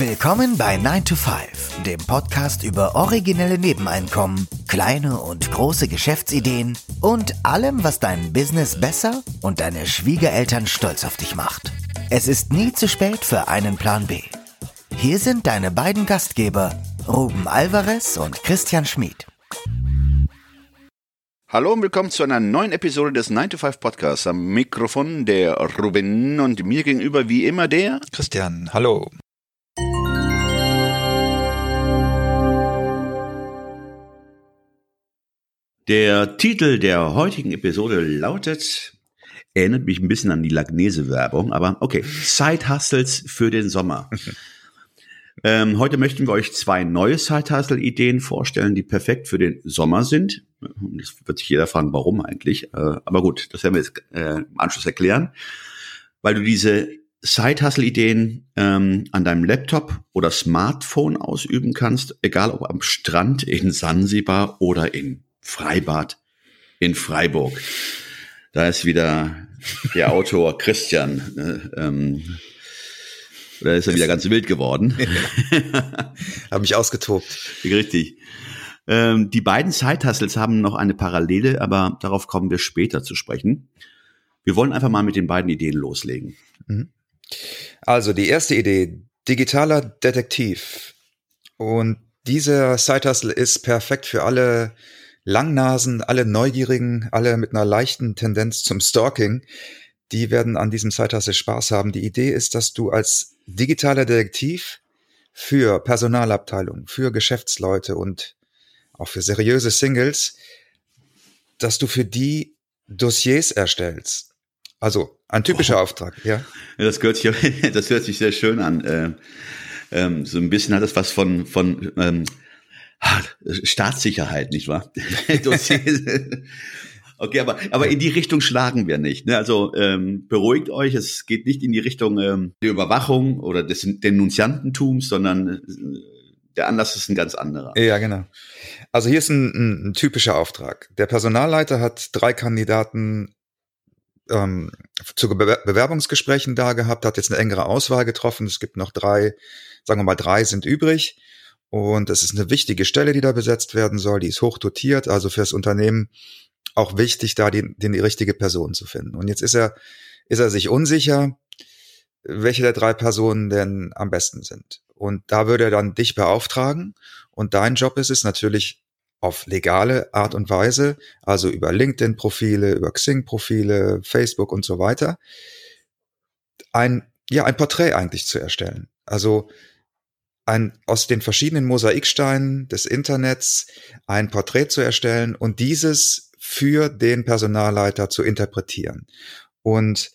Willkommen bei 9to5, dem Podcast über originelle Nebeneinkommen, kleine und große Geschäftsideen und allem, was dein Business besser und deine Schwiegereltern stolz auf dich macht. Es ist nie zu spät für einen Plan B. Hier sind deine beiden Gastgeber, Ruben Alvarez und Christian Schmid. Hallo und willkommen zu einer neuen Episode des 9to5 Podcasts. Am Mikrofon der Ruben und mir gegenüber wie immer der Christian. Hallo. Der Titel der heutigen Episode lautet, erinnert mich ein bisschen an die Lagnese-Werbung, aber okay, Side-Hustles für den Sommer. Heute möchten wir euch zwei neue Side-Hustle-Ideen vorstellen, die perfekt für den Sommer sind. Das wird sich jeder fragen, warum eigentlich. Aber gut, das werden wir jetzt im Anschluss erklären. Weil du diese Side-Hustle-Ideen an deinem Laptop oder Smartphone ausüben kannst, egal ob am Strand, in Sansibar oder in Freibad in Freiburg. Da ist wieder der Autor Christian oder ist er wieder ganz wild geworden. Ja. Habe mich ausgetobt. Richtig. Die beiden Side-Hustles haben noch eine Parallele, aber darauf kommen wir später zu sprechen. Wir wollen einfach mal mit den beiden Ideen loslegen. Also die erste Idee, digitaler Detektiv. Und dieser Side-Hustle ist perfekt für alle Langnasen, alle Neugierigen, alle mit einer leichten Tendenz zum Stalking. Die werden an diesem Side-Hustle Spaß haben. Die Idee ist, dass du als digitaler Detektiv für Personalabteilungen, für Geschäftsleute und auch für seriöse Singles, dass du für die Dossiers erstellst. Also ein typischer Auftrag, ja. Das hört sich sehr schön an. So ein bisschen hat das was von Staatssicherheit, nicht wahr? Okay, aber in die Richtung schlagen wir nicht. Ne? Also beruhigt euch, es geht nicht in die Richtung der Überwachung oder des Denunziantentums, sondern der Anlass ist ein ganz anderer. Ja, genau. Also hier ist ein typischer Auftrag. Der Personalleiter hat 3 Kandidaten zu Bewerbungsgesprächen da gehabt, hat jetzt eine engere Auswahl getroffen. Es gibt noch 3, sagen wir mal 3 sind übrig. Und das ist eine wichtige Stelle, die da besetzt werden soll. Die ist hoch dotiert, also fürs Unternehmen auch wichtig, da die richtige Person zu finden. Und jetzt ist er sich unsicher, welche der 3 Personen denn am besten sind. Und da würde er dann dich beauftragen. Und dein Job ist es natürlich auf legale Art und Weise, also über LinkedIn-Profile, über Xing-Profile, Facebook und so weiter, ein Porträt eigentlich zu erstellen. Also aus den verschiedenen Mosaiksteinen des Internets ein Porträt zu erstellen und dieses für den Personalleiter zu interpretieren. Und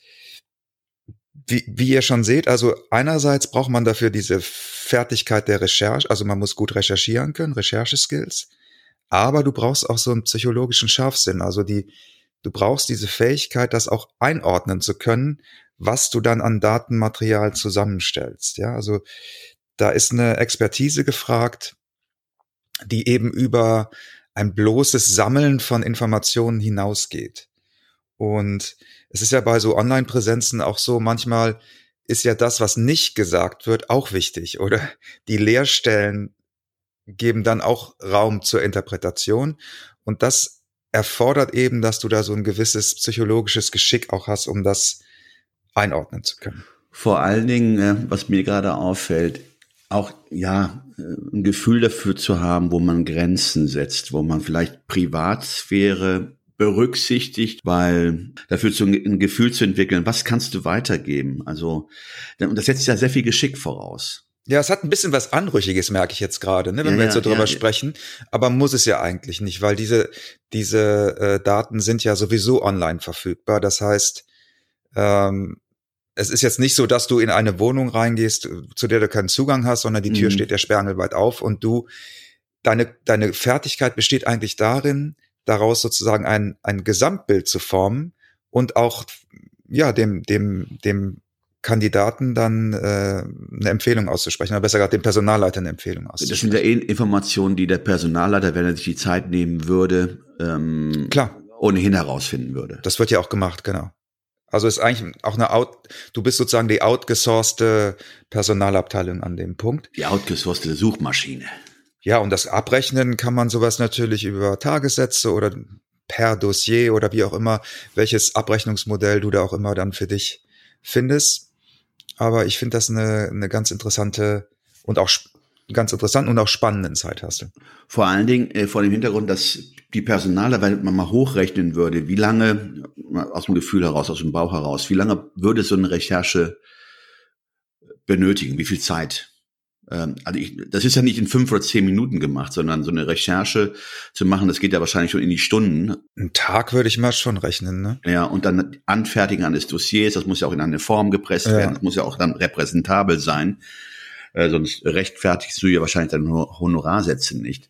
wie ihr schon seht, also einerseits braucht man dafür diese Fertigkeit der Recherche, also man muss gut recherchieren können, Recherche-Skills, aber du brauchst auch so einen psychologischen Scharfsinn, also du brauchst diese Fähigkeit, das auch einordnen zu können, was du dann an Datenmaterial zusammenstellst. Ja, also da ist eine Expertise gefragt, die eben über ein bloßes Sammeln von Informationen hinausgeht. Und es ist ja bei so Online-Präsenzen auch so, manchmal ist ja das, was nicht gesagt wird, auch wichtig, oder? Die Leerstellen geben dann auch Raum zur Interpretation. Und das erfordert eben, dass du da so ein gewisses psychologisches Geschick auch hast, um das einordnen zu können. Vor allen Dingen, was mir gerade auffällt, auch ein Gefühl dafür zu haben, wo man Grenzen setzt, wo man vielleicht Privatsphäre berücksichtigt, weil dafür ein Gefühl zu entwickeln, was kannst du weitergeben? Also das setzt ja sehr viel Geschick voraus. Ja, es hat ein bisschen was Anrüchiges, merke ich jetzt gerade, ne, wenn wir jetzt so drüber sprechen. Aber muss es ja eigentlich nicht, weil diese Daten sind ja sowieso online verfügbar. Das heißt, es ist jetzt nicht so, dass du in eine Wohnung reingehst, zu der du keinen Zugang hast, sondern die Tür steht ja sperrangelweit auf und deine Fertigkeit besteht eigentlich darin, daraus sozusagen ein Gesamtbild zu formen und auch, dem Kandidaten dann eine Empfehlung auszusprechen, oder besser gerade dem Personalleiter eine Empfehlung auszusprechen. Das sind ja Informationen, die der Personalleiter, wenn er sich die Zeit nehmen würde, ohnehin herausfinden würde. Das wird ja auch gemacht, genau. Also ist eigentlich auch du bist sozusagen die outgesourcete Personalabteilung an dem Punkt. Die outgesourcete Suchmaschine. Ja, und das Abrechnen kann man sowas natürlich über Tagessätze oder per Dossier oder wie auch immer, welches Abrechnungsmodell du da auch immer dann für dich findest. Aber ich finde das eine ganz interessante und auch ganz interessant und auch spannende Zeithaste. Vor allen Dingen vor dem Hintergrund, dass die Personaler, wenn man mal hochrechnen würde, wie lange, aus dem Gefühl heraus, aus dem Bauch heraus, wie lange würde so eine Recherche benötigen, wie viel Zeit? Also das ist ja nicht in 5 oder 10 Minuten gemacht, sondern so eine Recherche zu machen, das geht ja wahrscheinlich schon in die Stunden. Einen Tag würde ich mal schon rechnen, ne? Ja, und dann Anfertigen eines Dossiers, das muss ja auch in eine Form gepresst werden, das muss ja auch dann repräsentabel sein, sonst rechtfertigst du ja wahrscheinlich deine Honorarsätze nicht.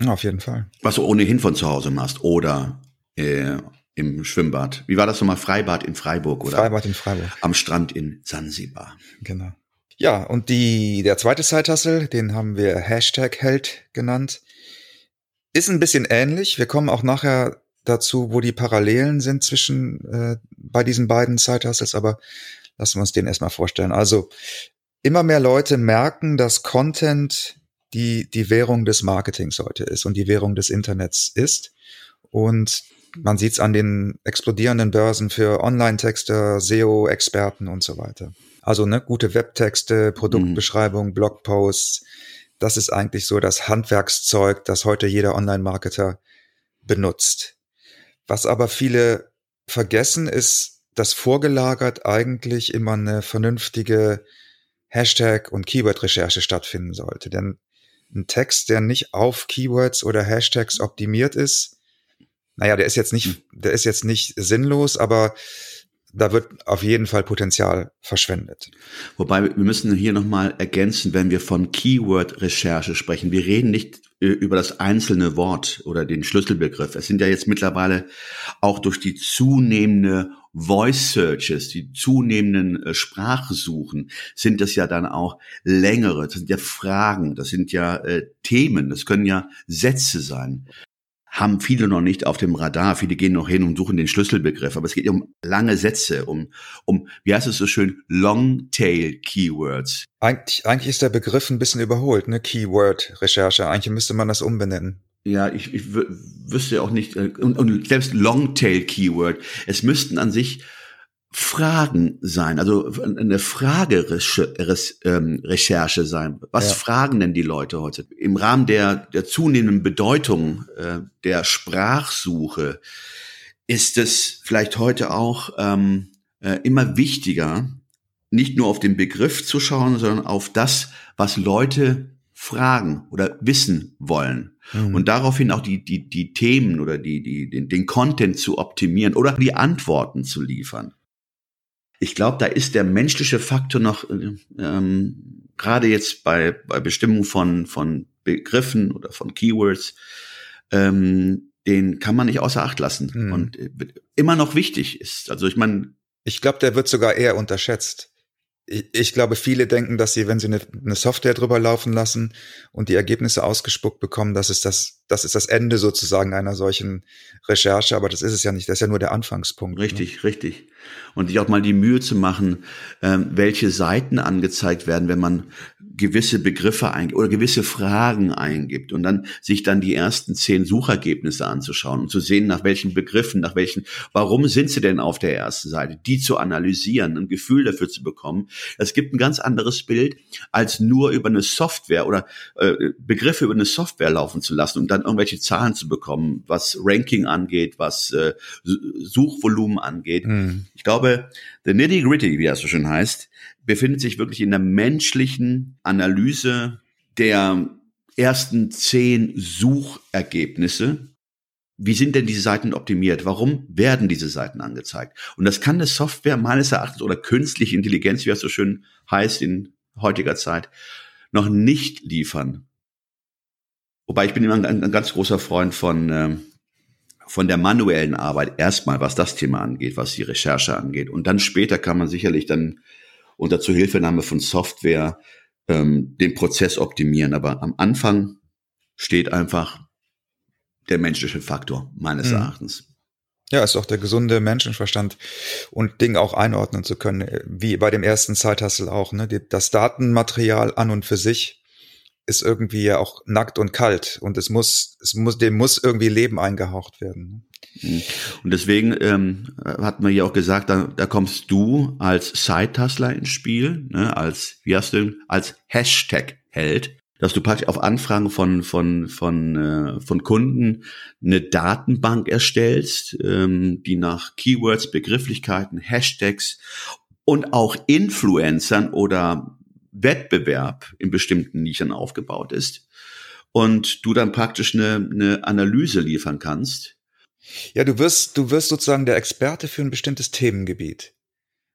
Ja, auf jeden Fall. Was du ohnehin von zu Hause machst oder im Schwimmbad. Wie war das nochmal? Freibad in Freiburg, oder? Freibad in Freiburg. Am Strand in Sansibar. Genau. Ja, und der zweite Side-Hustle, den haben wir #Held genannt, ist ein bisschen ähnlich. Wir kommen auch nachher dazu, wo die Parallelen sind zwischen bei diesen beiden Side-Hustles, aber lassen wir uns den erstmal vorstellen. Also immer mehr Leute merken, dass Content die Währung des Marketings heute ist und die Währung des Internets ist. Und man sieht es an den explodierenden Börsen für Online-Texter, SEO-Experten und so weiter. Also gute Webtexte, Produktbeschreibungen, Blogposts. Das ist eigentlich so das Handwerkszeug, das heute jeder Online-Marketer benutzt. Was aber viele vergessen, ist, dass vorgelagert eigentlich immer eine vernünftige Hashtag- und Keyword-Recherche stattfinden sollte. Denn ein Text, der nicht auf Keywords oder Hashtags optimiert ist, der ist jetzt nicht sinnlos, aber da wird auf jeden Fall Potenzial verschwendet. Wobei, wir müssen hier nochmal ergänzen, wenn wir von Keyword-Recherche sprechen. Wir reden nicht über das einzelne Wort oder den Schlüsselbegriff. Es sind ja jetzt mittlerweile auch durch die zunehmende Voice-Searches, die zunehmenden Sprachsuchen, sind das ja dann auch längere. Das sind ja Fragen, das sind ja Themen, das können ja Sätze sein. Haben viele noch nicht auf dem Radar. Viele gehen noch hin und suchen den Schlüsselbegriff. Aber es geht um lange Sätze, um wie heißt es so schön, Long-Tail-Keywords. Eigentlich ist der Begriff ein bisschen überholt, ne? Keyword-Recherche. Eigentlich müsste man das umbenennen. Ja, ich wüsste auch nicht. Und selbst Long-Tail-Keyword. Es müssten an sich Fragen sein, also eine Fragerecherche sein. Was fragen denn die Leute heute? Im Rahmen der zunehmenden Bedeutung der Sprachsuche ist es vielleicht heute auch immer wichtiger, nicht nur auf den Begriff zu schauen, sondern auf das, was Leute fragen oder wissen wollen. Und daraufhin auch die Themen oder den Content zu optimieren oder die Antworten zu liefern. Ich glaube, da ist der menschliche Faktor noch, gerade jetzt bei Bestimmung von Begriffen oder von Keywords, den kann man nicht außer Acht lassen und immer noch wichtig ist. Also ich meine, ich glaube, der wird sogar eher unterschätzt. Ich glaube, viele denken, dass sie, wenn sie eine Software drüber laufen lassen und die Ergebnisse ausgespuckt bekommen, das ist das Ende sozusagen einer solchen Recherche. Aber das ist es ja nicht. Das ist ja nur der Anfangspunkt. Richtig, richtig. Und sich auch mal die Mühe zu machen, welche Seiten angezeigt werden, wenn man gewisse Begriffe eingibt oder gewisse Fragen eingibt und dann sich dann die ersten 10 Suchergebnisse anzuschauen und zu sehen, nach welchen Begriffen, warum sind sie denn auf der ersten Seite, die zu analysieren, ein Gefühl dafür zu bekommen. Es gibt ein ganz anderes Bild, als nur über eine Software oder Begriffe über eine Software laufen zu lassen und dann irgendwelche Zahlen zu bekommen, was Ranking angeht, was Suchvolumen angeht. Ich glaube, the nitty-gritty, wie das so schön heißt, befindet sich wirklich in der menschlichen Analyse der ersten 10 Suchergebnisse. Wie sind denn diese Seiten optimiert? Warum werden diese Seiten angezeigt? Und das kann eine Software meines Erachtens oder künstliche Intelligenz, wie das so schön heißt in heutiger Zeit, noch nicht liefern. Wobei ich bin immer ein ganz großer Freund von der manuellen Arbeit erstmal, was das Thema angeht, was die Recherche angeht. Und dann später kann man sicherlich dann unter Zuhilfenahme von Software den Prozess optimieren. Aber am Anfang steht einfach der menschliche Faktor, meines Erachtens. Ja, ist doch der gesunde Menschenverstand und Ding auch einordnen zu können, wie bei dem ersten Side-Hustle auch, ne? Das Datenmaterial an und für sich ist irgendwie ja auch nackt und kalt und dem muss irgendwie Leben eingehaucht werden. Und deswegen hat man ja auch gesagt, da kommst du als Side-Hustler ins Spiel, ne? als Hashtag-Held, dass du praktisch auf Anfragen von Kunden eine Datenbank erstellst, die nach Keywords, Begrifflichkeiten, Hashtags und auch Influencern oder Wettbewerb in bestimmten Nischen aufgebaut ist und du dann praktisch eine Analyse liefern kannst. Ja, du wirst sozusagen der Experte für ein bestimmtes Themengebiet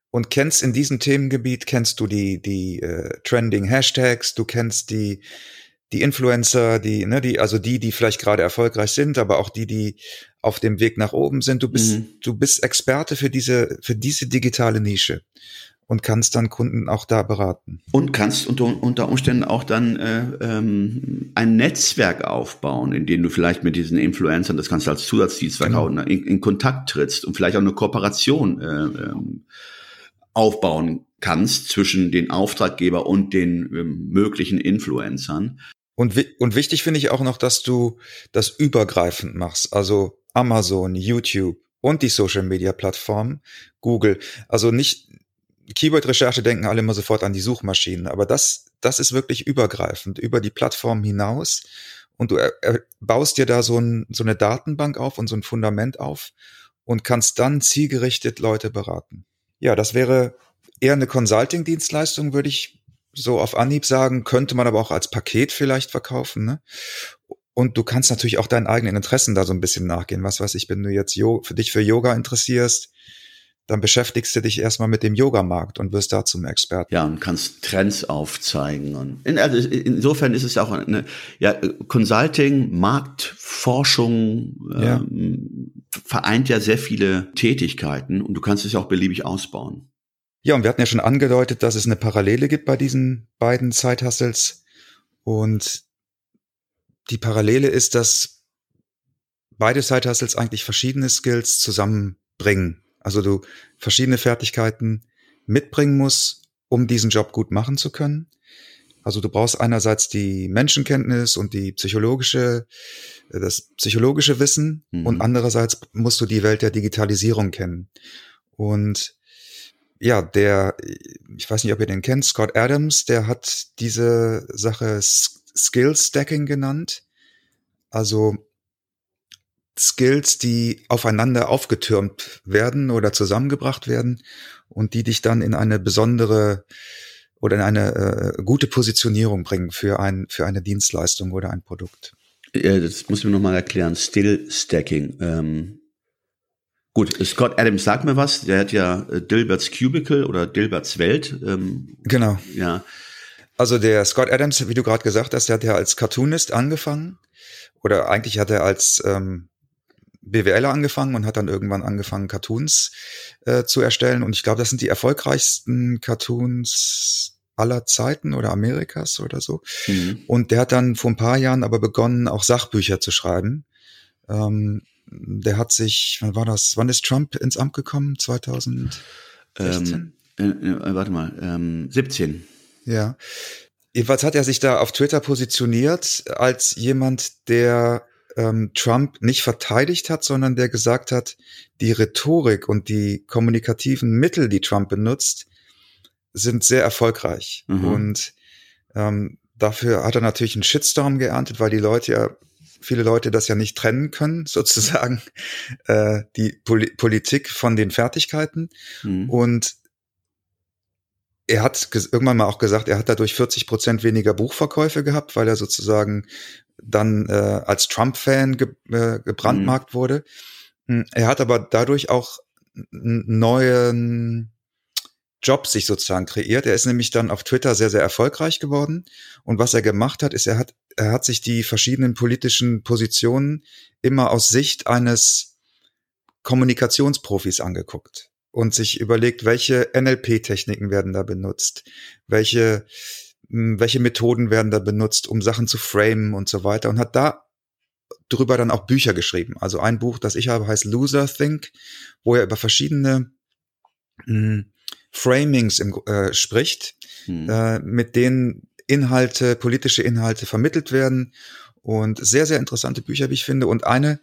und kennst in diesem Themengebiet, kennst du die trending Hashtags, du kennst die Influencer, die vielleicht gerade erfolgreich sind, aber auch die auf dem Weg nach oben sind. Du bist Experte für diese digitale Nische. Und kannst dann Kunden auch da beraten. Und kannst unter Umständen auch dann ein Netzwerk aufbauen, in dem du vielleicht mit diesen Influencern, das kannst du als Zusatzdienstwerk auch, in Kontakt trittst und vielleicht auch eine Kooperation aufbauen kannst zwischen den Auftraggeber und den möglichen Influencern. Und wichtig finde ich auch noch, dass du das übergreifend machst, also Amazon, YouTube und die Social-Media-Plattformen, Google. Also nicht Keyword-Recherche denken alle immer sofort an die Suchmaschinen, aber das ist wirklich übergreifend, über die Plattform hinaus, und du baust dir da so eine Datenbank auf und so ein Fundament auf und kannst dann zielgerichtet Leute beraten. Ja, das wäre eher eine Consulting-Dienstleistung, würde ich so auf Anhieb sagen, könnte man aber auch als Paket vielleicht verkaufen, ne? Und du kannst natürlich auch deinen eigenen Interessen da so ein bisschen nachgehen. Was weiß ich, wenn du jetzt dich für Yoga interessierst, dann beschäftigst du dich erstmal mit dem Yoga-Markt und wirst da zum Experten. Ja, und kannst Trends aufzeigen. Und insofern ist es auch eine Consulting, Marktforschung, vereint ja sehr viele Tätigkeiten und du kannst es ja auch beliebig ausbauen. Ja, und wir hatten ja schon angedeutet, dass es eine Parallele gibt bei diesen beiden Side-Hustles. Und die Parallele ist, dass beide Side-Hustles eigentlich verschiedene Skills zusammenbringen. Also du verschiedene Fertigkeiten mitbringen musst, um diesen Job gut machen zu können. Also du brauchst einerseits die Menschenkenntnis und das psychologische Wissen, und andererseits musst du die Welt der Digitalisierung kennen. Und ja, ich weiß nicht, ob ihr den kennt, Scott Adams, der hat diese Sache Skill Stacking genannt. Also Skills, die aufeinander aufgetürmt werden oder zusammengebracht werden und die dich dann in eine besondere oder in eine gute Positionierung bringen für eine Dienstleistung oder ein Produkt. Ja, das muss ich mir nochmal erklären. Skill Stacking. Gut, Scott Adams sagt mir was. Der hat ja Dilberts Cubicle oder Dilberts Welt. Genau. Ja. Also der Scott Adams, wie du gerade gesagt hast, der hat ja als Cartoonist angefangen. Oder eigentlich hat er als BWLer angefangen und hat dann irgendwann angefangen, Cartoons zu erstellen. Und ich glaube, das sind die erfolgreichsten Cartoons aller Zeiten oder Amerikas oder so. Mhm. Und der hat dann vor ein paar Jahren aber begonnen, auch Sachbücher zu schreiben. Der hat sich, wann ist Trump ins Amt gekommen? 2016? 17. Ja. Jedenfalls hat er sich da auf Twitter positioniert als jemand, der Trump nicht verteidigt hat, sondern der gesagt hat, die Rhetorik und die kommunikativen Mittel, die Trump benutzt, sind sehr erfolgreich. Mhm. Und dafür hat er natürlich einen Shitstorm geerntet, weil viele Leute das ja nicht trennen können, sozusagen, die Politik von den Fertigkeiten. Mhm. Und er hat irgendwann mal auch gesagt, er hat dadurch 40% weniger Buchverkäufe gehabt, weil er sozusagen dann als Trump-Fan gebrandmarkt wurde. Er hat aber dadurch auch einen neuen Job sich sozusagen kreiert. Er ist nämlich dann auf Twitter sehr, sehr erfolgreich geworden. Und was er gemacht hat, ist, er hat sich die verschiedenen politischen Positionen immer aus Sicht eines Kommunikationsprofis angeguckt und sich überlegt, welche NLP-Techniken werden da benutzt, welche Methoden werden da benutzt, um Sachen zu framen und so weiter, und hat da drüber dann auch Bücher geschrieben. Also ein Buch, das ich habe, heißt Loser Think, wo er über verschiedene Framings spricht, mit denen Inhalte, politische Inhalte vermittelt werden, und sehr, sehr interessante Bücher, wie ich finde. Und eine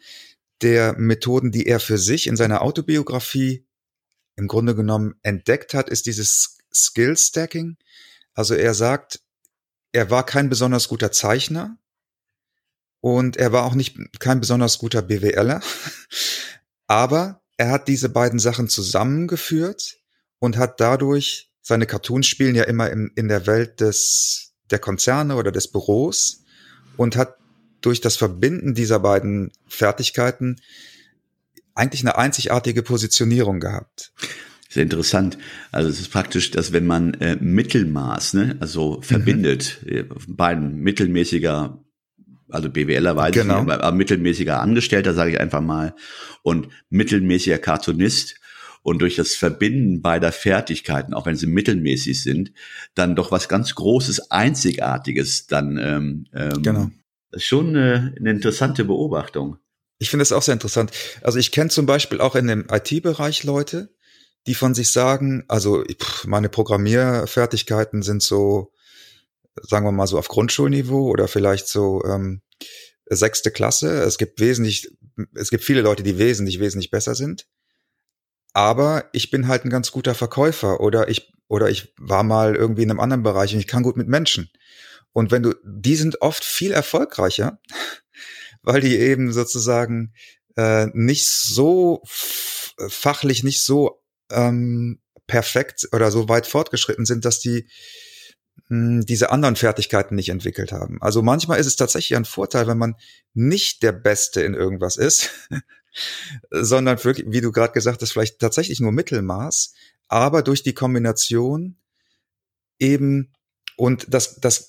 der Methoden, die er für sich in seiner Autobiografie im Grunde genommen entdeckt hat, ist dieses Skill-Stacking. Also er sagt, er war kein besonders guter Zeichner und er war auch kein besonders guter BWLer, aber er hat diese beiden Sachen zusammengeführt und hat dadurch, seine Cartoons spielen ja immer in der Welt der Konzerne oder des Büros, und hat durch das Verbinden dieser beiden Fertigkeiten eigentlich eine einzigartige Positionierung gehabt. Sehr interessant. Also es ist praktisch, dass wenn man Mittelmaß, ne, also verbindet, beiden mittelmäßiger, also BWLer weiß ich nicht, aber mittelmäßiger Angestellter, sage ich einfach mal, und mittelmäßiger Cartoonist, und durch das Verbinden beider Fertigkeiten, auch wenn sie mittelmäßig sind, dann doch was ganz Großes, Einzigartiges dann. Das ist schon eine interessante Beobachtung. Ich finde das auch sehr interessant. Also ich kenne zum Beispiel auch in dem IT-Bereich Leute, die von sich sagen, also meine Programmierfertigkeiten sind so, sagen wir mal so auf Grundschulniveau oder vielleicht so 6. Klasse. Es gibt viele Leute, die wesentlich besser sind. Aber ich bin halt ein ganz guter Verkäufer, oder ich war mal irgendwie in einem anderen Bereich und ich kann gut mit Menschen. Und die sind oft viel erfolgreicher, weil die eben sozusagen nicht so fachlich, nicht so perfekt oder so weit fortgeschritten sind, dass die diese anderen Fertigkeiten nicht entwickelt haben. Also manchmal ist es tatsächlich ein Vorteil, wenn man nicht der Beste in irgendwas ist, sondern wirklich, wie du gerade gesagt hast, vielleicht tatsächlich nur Mittelmaß, aber durch die Kombination eben, und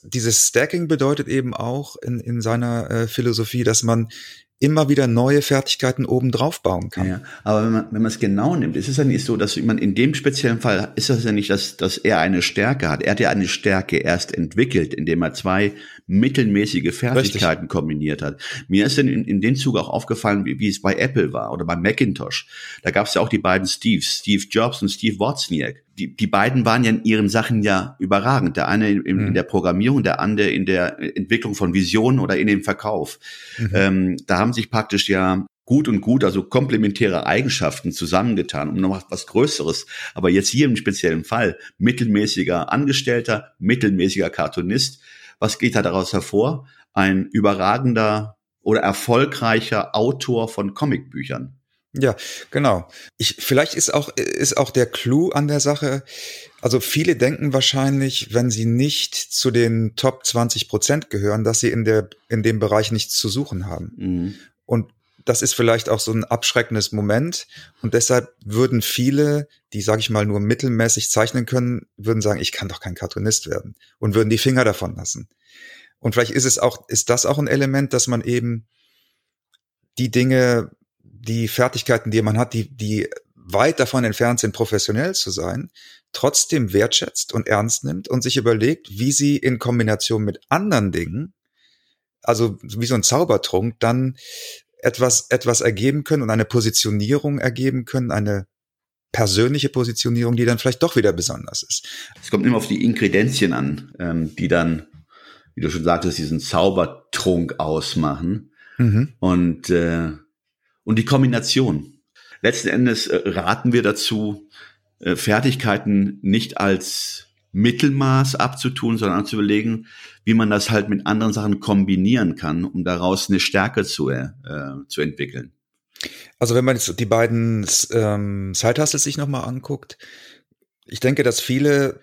dieses Stacking bedeutet eben auch in seiner Philosophie, dass man immer wieder neue Fertigkeiten obendrauf bauen kann. Ja, aber wenn man es genau nimmt, ist es ja nicht so, dass man in dem speziellen Fall, ist das ja nicht, dass er eine Stärke hat. Er hat ja eine Stärke erst entwickelt, indem er zwei mittelmäßige Fertigkeiten kombiniert hat. Mir ist denn in dem Zug auch aufgefallen, wie es bei Apple war oder bei Macintosh. Da gab es ja auch die beiden Steves, Steve Jobs und Steve Wozniak. Die beiden waren ja in ihren Sachen ja überragend. Der eine in der Programmierung, der andere in der Entwicklung von Visionen oder in dem Verkauf. Da haben sich praktisch ja gut, also komplementäre Eigenschaften zusammengetan, um noch was Größeres. Aber jetzt hier im speziellen Fall mittelmäßiger Angestellter, mittelmäßiger Cartoonist. Was geht da daraus hervor? Ein überragender oder erfolgreicher Autor von Comicbüchern. Ja, genau. Vielleicht ist auch der Clou an der Sache, also viele denken wahrscheinlich, wenn sie nicht zu den Top 20% gehören, dass sie in dem Bereich nichts zu suchen haben. Und das ist vielleicht auch so ein abschreckendes Moment. Und deshalb würden viele, die, sag ich mal, nur mittelmäßig zeichnen können, würden sagen, ich kann doch kein Cartoonist werden, und würden die Finger davon lassen. Und vielleicht ist das auch ein Element, dass man eben die Fertigkeiten, die man hat, die weit davon entfernt sind, professionell zu sein, trotzdem wertschätzt und ernst nimmt und sich überlegt, wie sie in Kombination mit anderen Dingen, also wie so ein Zaubertrunk, dann etwas ergeben können und eine Positionierung ergeben können, eine persönliche Positionierung, die dann vielleicht doch wieder besonders ist. Es kommt immer auf die Inkredenzien an, die dann, wie du schon sagtest, diesen Zaubertrunk ausmachen. Und die Kombination. Letzten Endes raten wir dazu, Fertigkeiten nicht als Mittelmaß abzutun, sondern zu überlegen, wie man das halt mit anderen Sachen kombinieren kann, um daraus eine Stärke zu entwickeln. Also wenn man jetzt die beiden Side-Hustles sich nochmal anguckt, ich denke, dass viele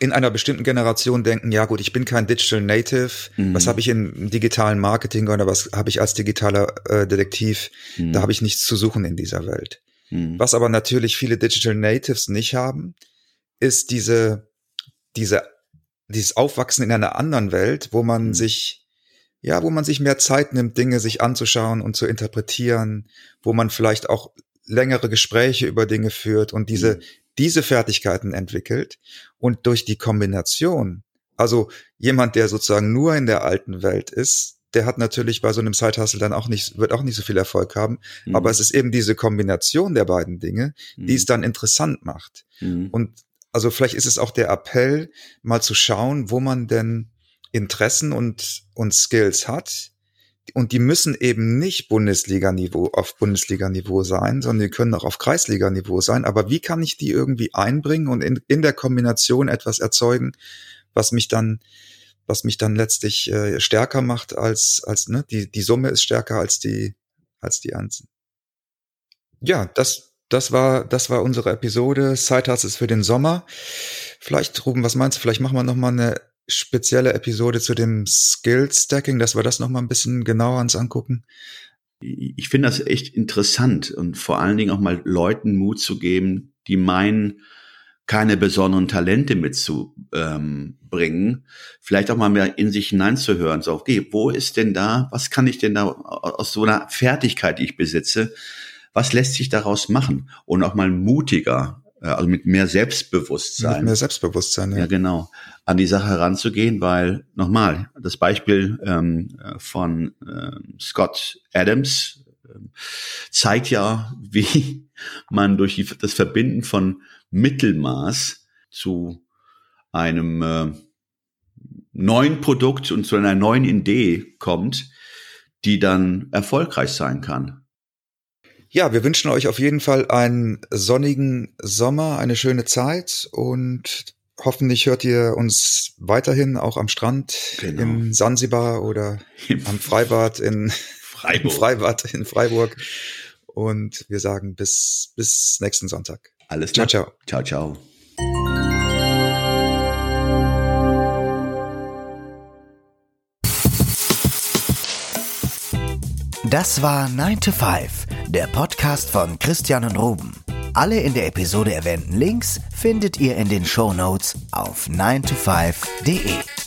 in einer bestimmten Generation denken, ja gut, ich bin kein Digital Native, was habe ich im digitalen Marketing oder was habe ich als digitaler Detektiv, da habe ich nichts zu suchen in dieser Welt. Was aber natürlich viele Digital Natives nicht haben, ist dieses Aufwachsen in einer anderen Welt, wo man sich mehr Zeit nimmt, Dinge sich anzuschauen und zu interpretieren, wo man vielleicht auch längere Gespräche über Dinge führt und diese Fertigkeiten entwickelt, und durch die Kombination, also jemand, der sozusagen nur in der alten Welt ist, der hat natürlich bei so einem Side-Hustle dann auch nicht, wird auch nicht so viel Erfolg haben. Mhm. Aber es ist eben diese Kombination der beiden Dinge, die es dann interessant macht. Mhm. Und also vielleicht ist es auch der Appell, mal zu schauen, wo man denn Interessen und Skills hat. Und die müssen eben nicht Bundesliga-Niveau, auf Bundesliga-Niveau sein, sondern die können auch auf Kreisliga-Niveau sein. Aber wie kann ich die irgendwie einbringen und in der Kombination etwas erzeugen, was mich dann letztlich stärker macht als ne, die Summe ist stärker als die Einzelnen. Ja, das war unsere Episode. Side-Hustles für den Sommer. Vielleicht, Ruben, was meinst du? Vielleicht machen wir nochmal eine spezielle Episode zu dem Skill-Stacking, dass wir das nochmal ein bisschen genauer uns angucken. Ich finde das echt interessant und vor allen Dingen auch mal Leuten Mut zu geben, die meinen, keine besonderen Talente mitzubringen, vielleicht auch mal mehr in sich hineinzuhören, so, okay, wo ist denn da, was kann ich denn da aus so einer Fertigkeit, die ich besitze, was lässt sich daraus machen? Und auch mal mutiger, also mit mehr Selbstbewusstsein. Mit mehr Selbstbewusstsein, ja. Ja, genau, an die Sache heranzugehen, weil, nochmal, das Beispiel von Scott Adams zeigt ja, wie man durch das Verbinden von Mittelmaß zu einem neuen Produkt und zu einer neuen Idee kommt, die dann erfolgreich sein kann. Ja, wir wünschen euch auf jeden Fall einen sonnigen Sommer, eine schöne Zeit und hoffentlich hört ihr uns weiterhin auch am Strand, genau, in Sansibar oder am Freibad in Freiburg. Und wir sagen bis nächsten Sonntag. Alles klar. Ciao, ciao. Ciao, ciao. Das war 9to5, der Podcast von Christian und Ruben. Alle in der Episode erwähnten Links findet ihr in den Shownotes auf 9to5.de.